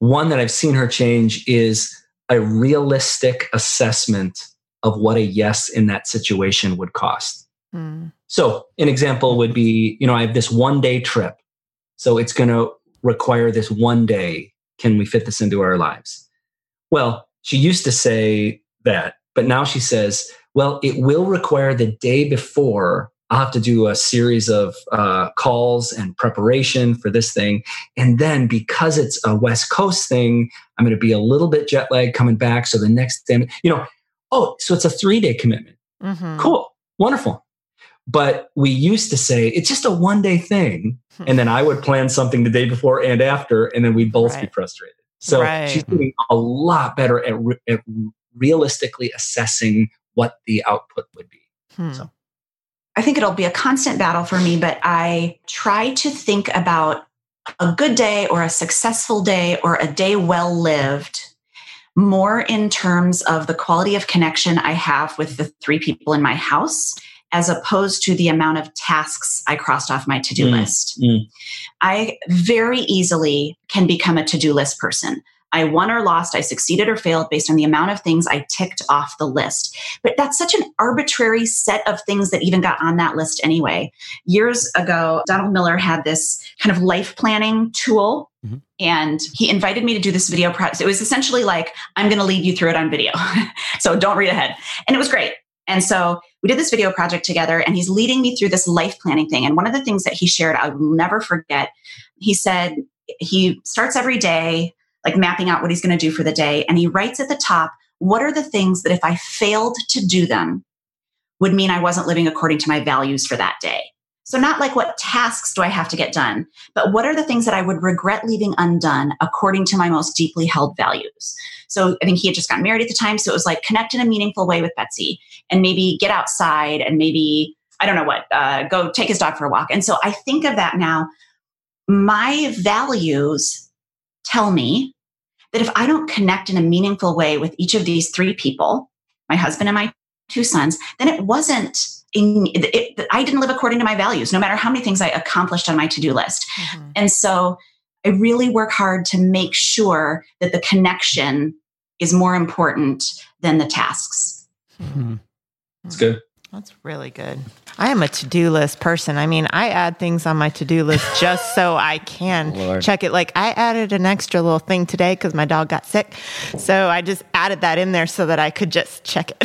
One that I've seen her change is a realistic assessment of what a yes in that situation would cost. Mm. So an example would be, you know, I have this one day trip. So it's going to require this one day. Can we fit this into our lives? Well, She used to say that, but now she says, well, it will require the day before I'll have to do a series of uh, calls and preparation for this thing. And then because it's a West Coast thing, I'm going to be a little bit jet lagged coming back. So the next day, you know, oh, so it's a three day commitment. Mm-hmm. Cool. Wonderful. But we used to say, it's just a one day thing. And then I would plan something the day before and after, and then we'd both right. be frustrated. So right. she's doing a lot better at, re- at realistically assessing what the output would be. Hmm. So. I think it'll be a constant battle for me, but I try to think about a good day or a successful day or a day well lived more in terms of the quality of connection I have with the three people in my house, as opposed to the amount of tasks I crossed off my to-do mm, list. Mm. I very easily can become a to-do list person. I won or lost, I succeeded or failed based on the amount of things I ticked off the list. But that's such an arbitrary set of things that even got on that list anyway. Years ago, Donald Miller had this kind of life planning tool, mm-hmm. and he invited me to do this video project. It was essentially like, I'm going to lead you through it on video. So don't read ahead. And it was great. And so we did this video project together, and he's leading me through this life planning thing. And one of the things that he shared, I will never forget, he said he starts every day, like mapping out what he's going to do for the day. And he writes at the top, what are the things that if I failed to do them would mean I wasn't living according to my values for that day? So not like what tasks do I have to get done, but what are the things that I would regret leaving undone according to my most deeply held values? So I think he had just gotten married at the time. So it was like connect in a meaningful way with Betsy and maybe get outside and maybe, I don't know what, uh, go take his dog for a walk. And so I think of that now. My values tell me that if I don't connect in a meaningful way with each of these three people, my husband and my two sons, then it wasn't, in, it, it, I didn't live according to my values, no matter how many things I accomplished on my to-do list. Mm-hmm. And so I really work hard to make sure that the connection is more important than the tasks. Mm-hmm. That's good. That's really good. I am a to-do list person. I mean, I add things on my to-do list just so I can Lord. check it. Like I added an extra little thing today because my dog got sick. So I just added that in there so that I could just check it.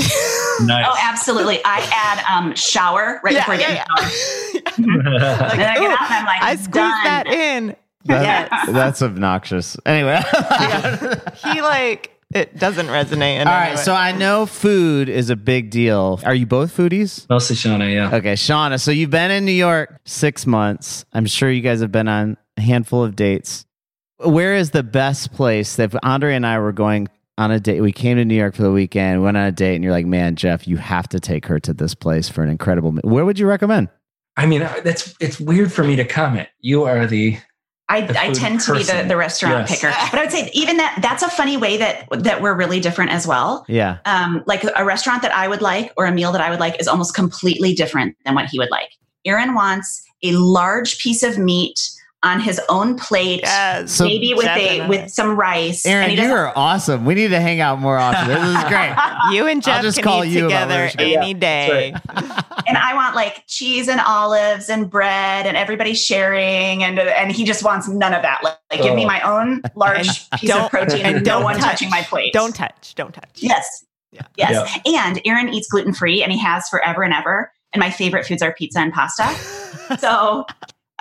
Nice. Oh, absolutely. I add um, shower right yeah, before yeah, you get yeah. Like, and then I get out and I'm like, I squeezed done. that in. That, yes. That's obnoxious. Anyway. Yeah. He like... It doesn't resonate. All right. Way. So I know food is a big deal. Are you both foodies? Mostly Shauna, yeah. Okay, Shauna. So you've been in New York six months. I'm sure you guys have been on a handful of dates. Where is the best place that Andre and I were going on a date? We came to New York for the weekend, went on a date, and you're like, man, Jeff, you have to take her to this place for an incredible... Mi- Where would you recommend? I mean, that's it's weird for me to comment. You are the... I, I tend to person. be the, the restaurant yes. picker, but I would say even that that's a funny way that, that we're really different as well. Yeah. Um, like a restaurant that I would like, or a meal that I would like is almost completely different than what he would like. Aaron wants a large piece of meat on his own plate, yes. so maybe with definitely. a, with some rice. Aaron, you are awesome. We need to hang out more often. This is great. You and Jeff I'll just can call eat you together any day. Right. And I want like cheese and olives and bread and everybody sharing. And, and he just wants none of that. Like, like oh. give me my own large piece of protein and no one touch, touching my plate. Don't touch. Don't touch. Yes. Yeah. Yes. Yeah. And Aaron eats gluten-free and he has forever and ever. And my favorite foods are pizza and pasta. So...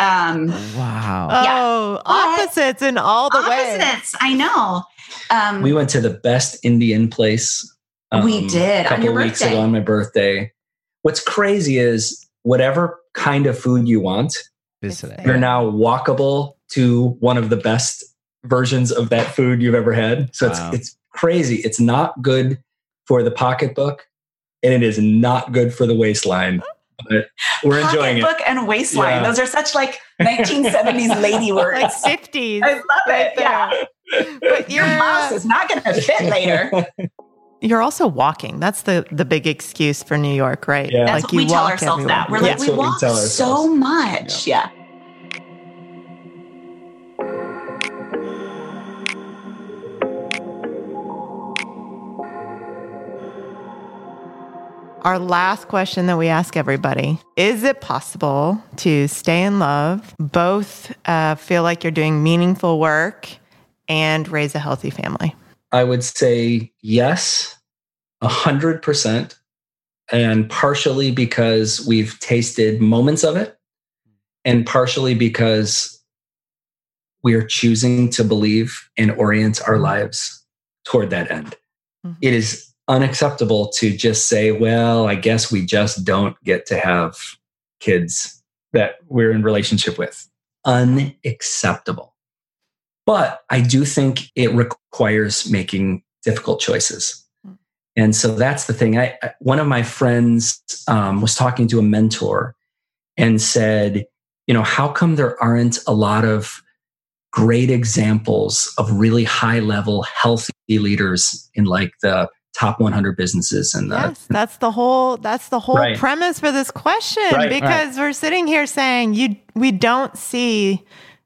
Um, wow. Yeah. Oh, opposites in all the ways. Opposites, I know. Um, we went to the best Indian place. Um, we did. A couple on your weeks birthday. ago on my birthday. What's crazy is whatever kind of food you want, you're now walkable to one of the best versions of that food you've ever had. So wow. it's, it's crazy. It's not good for the pocketbook and it is not good for the waistline. But we're Pocket enjoying book it. Pocketbook and waistline. Yeah. Those are such like nineteen seventies lady words. Like fifties. I love right it. There. Yeah. But your mouse is not going to fit later. You're also walking. That's the, the big excuse for New York, right? Yeah. That's like what you we tell ourselves everywhere. that. We're yeah. like, we walk we so much. Yeah. yeah. Our last question that we ask everybody, is it possible to stay in love, both uh, feel like you're doing meaningful work, and raise a healthy family? I would say yes, one hundred percent. And partially because we've tasted moments of it, and partially because we are choosing to believe and orient our lives toward that end. Mm-hmm. It is unacceptable to just say, well, I guess we just don't get to have kids that we're in relationship with. Unacceptable. But I do think it requires making difficult choices. And so that's the thing. I, one of my friends um, was talking to a mentor and said, you know, how come there aren't a lot of great examples of really high level, healthy leaders in like the top one hundred businesses? And yes, the, that's the whole, that's the whole right. premise for this question, right, because right. we're sitting here saying you, we don't see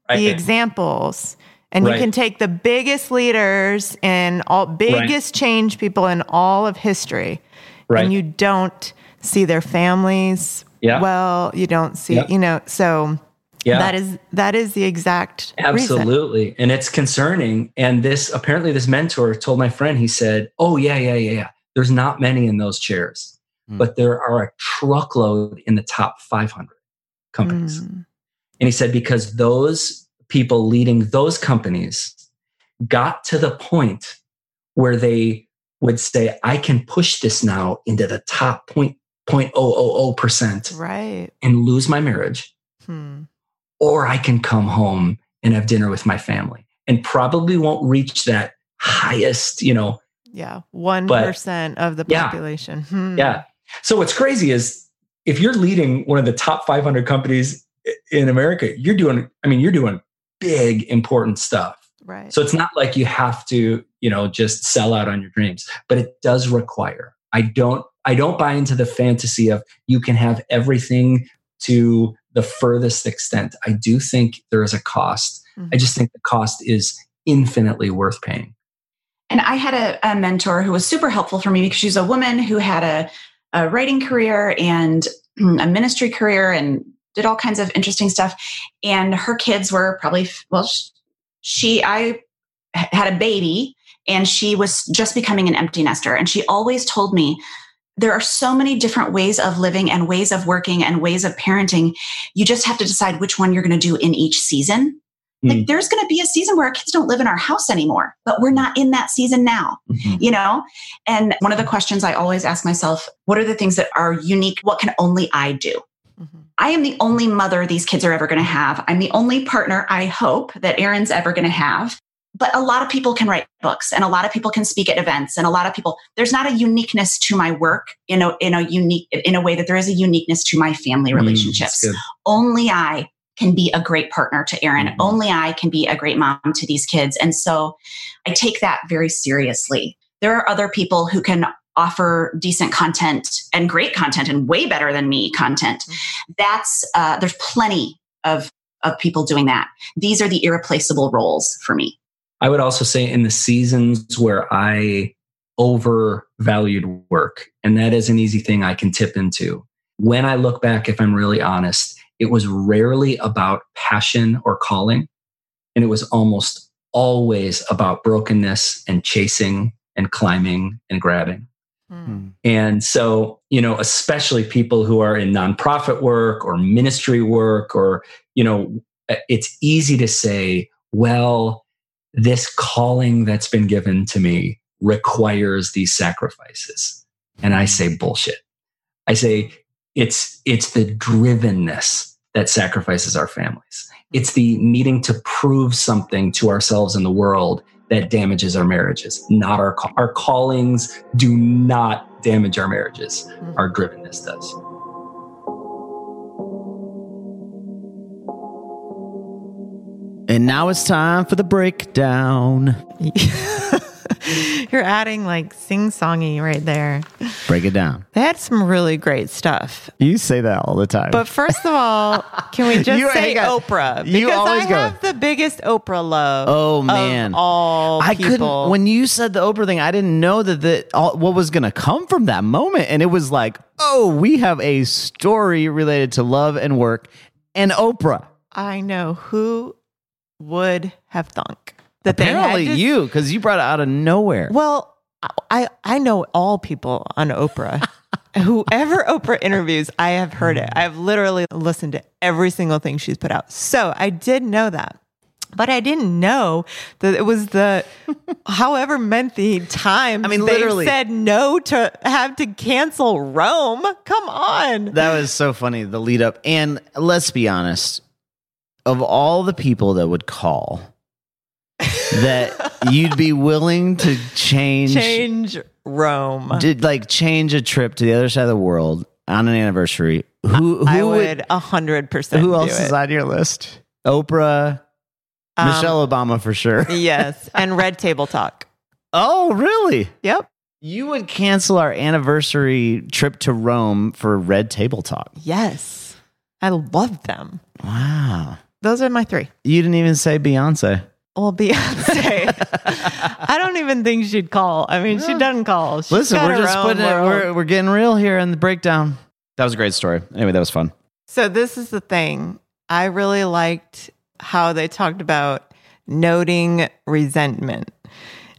right. the examples. And right. you can take the biggest leaders and all biggest right. change people in all of history, right. and you don't see their families yeah. well. You don't see, yeah. you know. So yeah. that is that is the exact absolutely, reason. And it's concerning. And this apparently, this mentor told my friend. He said, "Oh yeah, yeah, yeah, yeah. There's not many in those chairs, mm. but there are a truckload in the top five hundred companies." Mm. And he said because those people leading those companies got to the point where they would say, I can push this now into the top zero point zero zero zero percent right. and lose my marriage. Hmm. Or I can come home and have dinner with my family and probably won't reach that highest, you know. Yeah, one percent of the population. Yeah. Hmm. yeah. So what's crazy is if you're leading one of the top five hundred companies in America, you're doing, I mean, you're doing big, important stuff. Right. So it's not like you have to, you know, just sell out on your dreams, but it does require, I don't, I don't buy into the fantasy of you can have everything to the furthest extent. I do think there is a cost. Mm-hmm. I just think the cost is infinitely worth paying. And I had a, a mentor who was super helpful for me because she's a woman who had a, a writing career and a ministry career and did all kinds of interesting stuff. And her kids were probably, well, she, I had a baby and she was just becoming an empty nester. And she always told me, there are so many different ways of living and ways of working and ways of parenting. You just have to decide which one you're going to do in each season. Mm. Like there's going to be a season where our kids don't live in our house anymore, but we're not in that season now, mm-hmm. you know? And one of the questions I always ask myself, what are the things that are unique? What can only I do? I am the only mother these kids are ever going to have. I'm the only partner I hope that Aaron's ever going to have. But a lot of people can write books and a lot of people can speak at events and a lot of people, there's not a uniqueness to my work in a, in a unique, in a way that there is a uniqueness to my family relationships. Mm, only I can be a great partner to Aaron. Mm-hmm. Only I can be a great mom to these kids. And so I take that very seriously. There are other people who can offer decent content and great content and way better than me content. That's, uh, there's plenty of, of people doing that. These are the irreplaceable roles for me. I would also say in the seasons where I overvalued work, and that is an easy thing I can tip into. When I look back, if I'm really honest, it was rarely about passion or calling. And it was almost always about brokenness and chasing and climbing and grabbing. And so, you know, especially people who are in nonprofit work or ministry work, or, you know, it's easy to say, well, this calling that's been given to me requires these sacrifices. And I say, bullshit. I say, it's, it's the drivenness that sacrifices our families. It's the needing to prove something to ourselves in the world that damages our marriages, not our ca- our callings do not damage our marriages. Mm-hmm. Our drivenness does. And now it's time for the breakdown. You're adding like sing-songy right there. Break it down. They had some really great stuff. You say that all the time. But first of all, can we just you, say got, Oprah? You because always I go. have the biggest Oprah love. Oh man, of all I people. Couldn't. When you said the Oprah thing, I didn't know that the all, what was going to come from that moment, and it was like, oh, we have a story related to love and work, and Oprah. I know who would have thunk. that they apparently had to, you, because you brought it out of nowhere. Well, I I know all people on Oprah. Whoever Oprah interviews, I have heard it. I've literally listened to every single thing she's put out. So I did know that. But I didn't know that it was the however many times I mean, they said no to have to cancel Rome. Come on. That was so funny, the lead up. And let's be honest, of all the people that would call, that you'd be willing to change... Change Rome. Did like change a trip to the other side of the world on an anniversary. Who, who I would one hundred percent Who else is on your list? Oprah... Michelle um, Obama for sure. Yes. And Red Table Talk. Oh, really? Yep. You would cancel our anniversary trip to Rome for Red Table Talk. Yes. I love them. Wow. Those are my three. You didn't even say Beyonce. Well, Beyonce. I don't even think she'd call. I mean, yeah. She doesn't call. She's Listen, we're just putting it, we're, we're getting real here in the breakdown. That was a great story. Anyway, that was fun. So this is the thing. I really liked... how they talked about noting resentment.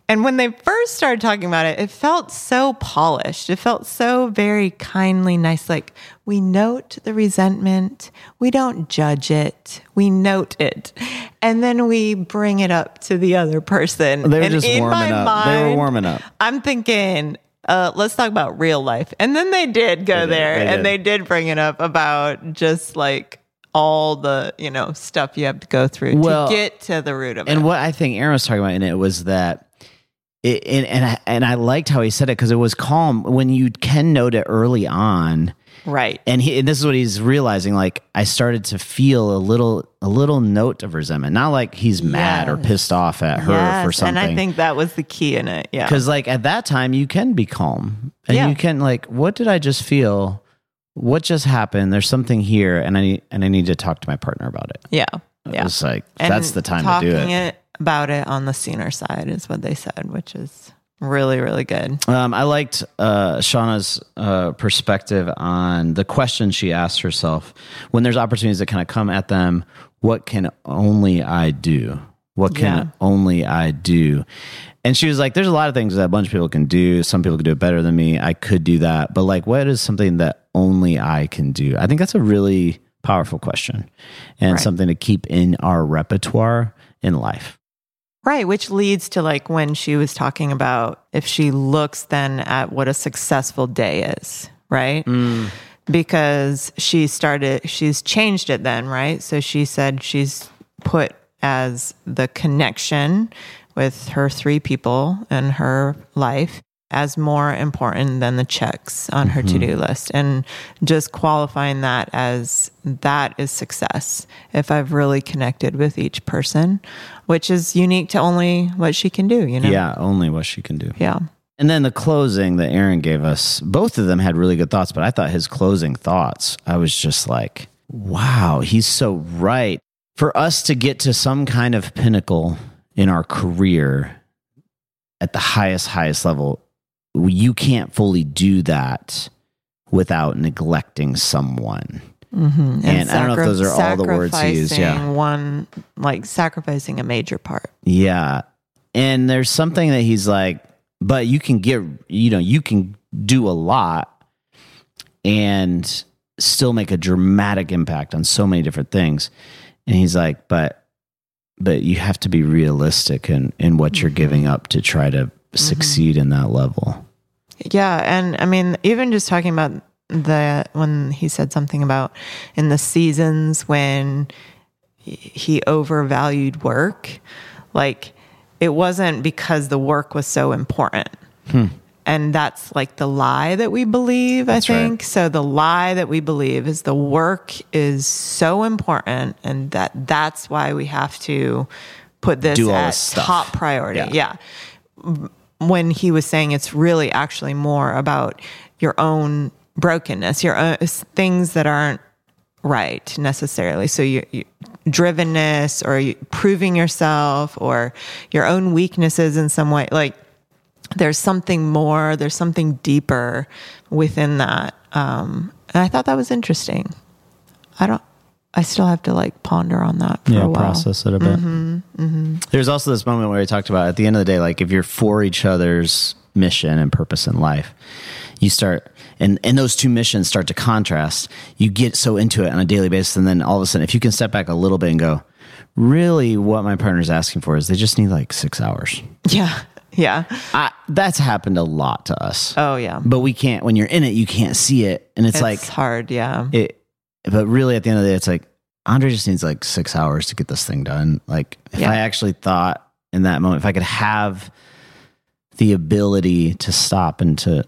And when they first started talking about it, it felt so polished. It felt so very kindly nice. Like, we note the resentment. We don't judge it. We note it. And then we bring it up to the other person. They were just warming up. They were warming up. I'm thinking... Uh, let's talk about real life. And then they did go there. And they did bring it up about just like... all the, you know, stuff you have to go through well, to get to the root of it. And what I think Aaron was talking about in it was that, it, and and I, and I liked how he said it because it was calm when you can note it early on. Right. And, he, and this is what he's realizing, like, I started to feel a little a little note of resentment. Not like he's yes. mad or pissed off at her yes. for something. And I think that was the key in it, yeah. Because, like, at that time, you can be calm. And yeah. you can, like, what did I just feel? What just happened? There's something here, and I need, and I need to talk to my partner about it. Yeah, it yeah. was like and that's the time to do it. Talking about it on the senior side is what they said, which is really, really good. Um, I liked uh, Shauna's uh, perspective on the question she asked herself when there's opportunities that kind of come at them. What can only I do? What can yeah. only I do? And she was like, there's a lot of things that a bunch of people can do. Some people can do it better than me. I could do that. But like, what is something that only I can do? I think that's a really powerful question and right. something to keep in our repertoire in life. Right. Which leads to like when she was talking about if she looks then at what a successful day is, right? Mm. Because she started, she's changed it then, right? So she said she's put as the connection with her three people in her life as more important than the checks on her mm-hmm. to-do list. And just qualifying that as that is success if I've really connected with each person, which is unique to only what she can do, you know? Yeah, only what she can do. Yeah. And then the closing that Aaron gave us, both of them had really good thoughts, but I thought his closing thoughts, I was just like, wow, he's so right. For us to get to some kind of pinnacle in our career at the highest, highest level, you can't fully do that without neglecting someone. Mm-hmm. And, and sacri- I don't know if those are all the words he used. Yeah. One, like sacrificing a major part. Yeah. And there's something that he's like, but you can get, you know, you can do a lot and still make a dramatic impact on so many different things. And he's like, but But you have to be realistic in, in what you're giving up to try to succeed mm-hmm. in that level. Yeah. And I mean, even just talking about the, when he said something about in the seasons when he overvalued work, like it wasn't because the work was so important. Hmm. And that's like the lie that we believe, that's I think. Right. So the lie that we believe is the work is so important and that that's why we have to put this at this top priority. Yeah. yeah. When he was saying it's really actually more about your own brokenness, your own, things that aren't right necessarily. So you, you drivenness or you, proving yourself or your own weaknesses in some way, like, there's something more, there's something deeper within that. Um, and I thought that was interesting. I don't, I still have to like ponder on that for yeah, a while. Process it a bit. Mm-hmm, mm-hmm. There's also this moment where we talked about at the end of the day, like if you're for each other's mission and purpose in life, you start, and, and those two missions start to contrast. You get so into it on a daily basis. And then all of a sudden, if you can step back a little bit and go, really what my partner's asking for is they just need like six hours. Yeah. Yeah. I, that's happened a lot to us. Oh yeah. But we can't, when you're in it, you can't see it. And it's, it's like hard. Yeah. It, but really at the end of the day, it's like, Andre just needs like six hours to get this thing done. Like if yeah. I actually thought in that moment, if I could have the ability to stop and to,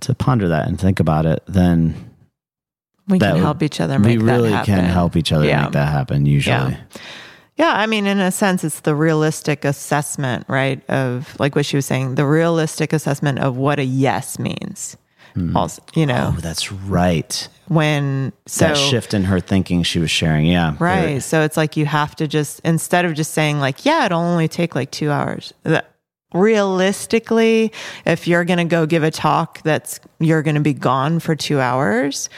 to ponder that and think about it, then we can help each other make that happen. We really can help each other yeah. make that happen usually. Yeah. Yeah, I mean, in a sense, it's the realistic assessment, right, of, like what she was saying, the realistic assessment of what a yes means. Mm. Also, you know. Oh, that's right. When, so. That shift in her thinking she was sharing, yeah. Right, it, so it's like you have to just, instead of just saying like, yeah, it'll only take like two hours. That, realistically, if you're going to go give a talk that's, you're going to be gone for two hours,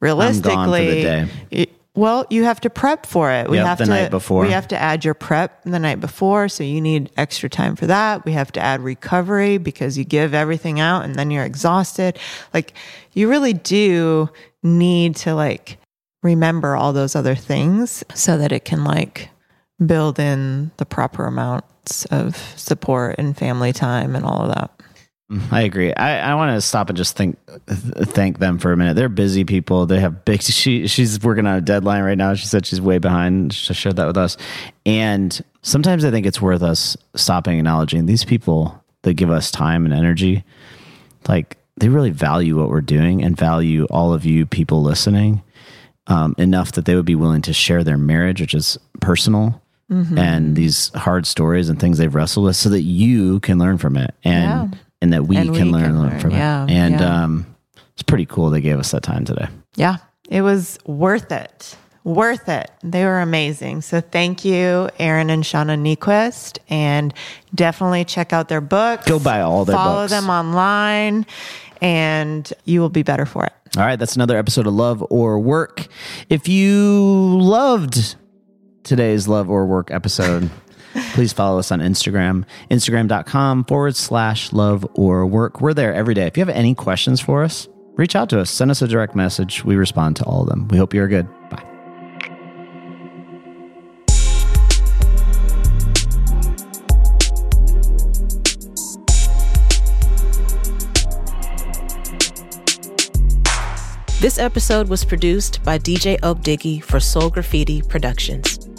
realistically. I'm gone for the day. It, Well, you have to prep for it. We yep, have the to, night before. We have to add your prep the night before, so you need extra time for that. We have to add recovery because you give everything out and then you're exhausted. Like, you really do need to, like, remember all those other things so that it can, like, build in the proper amounts of support and family time and all of that. I agree. I, I want to stop and just think, th- thank them for a minute. They're busy people. They have big, she, she's working on a deadline right now. She said she's way behind. She shared that with us. And sometimes I think it's worth us stopping and acknowledging these people that give us time and energy. Like, they really value what we're doing and value all of you people listening um, enough that they would be willing to share their marriage, which is personal, mm-hmm. and these hard stories and things they've wrestled with so that you can learn from it. And yeah. And that we, and can, we learn can learn from yeah, it. And yeah. um, it's pretty cool they gave us that time today. Yeah, it was worth it. Worth it. They were amazing. So thank you, Aaron and Shauna Niequist. And definitely check out their books. Go buy all their Follow books. Follow them online. And you will be better for it. All right, that's another episode of Love or Work. If you loved today's Love or Work episode... please follow us on Instagram, Instagram.com forward slash love or work. We're there every day. If you have any questions for us, reach out to us. Send us a direct message. We respond to all of them. We hope you're good. Bye. This episode was produced by D J Obdiggy for Soul Graffiti Productions.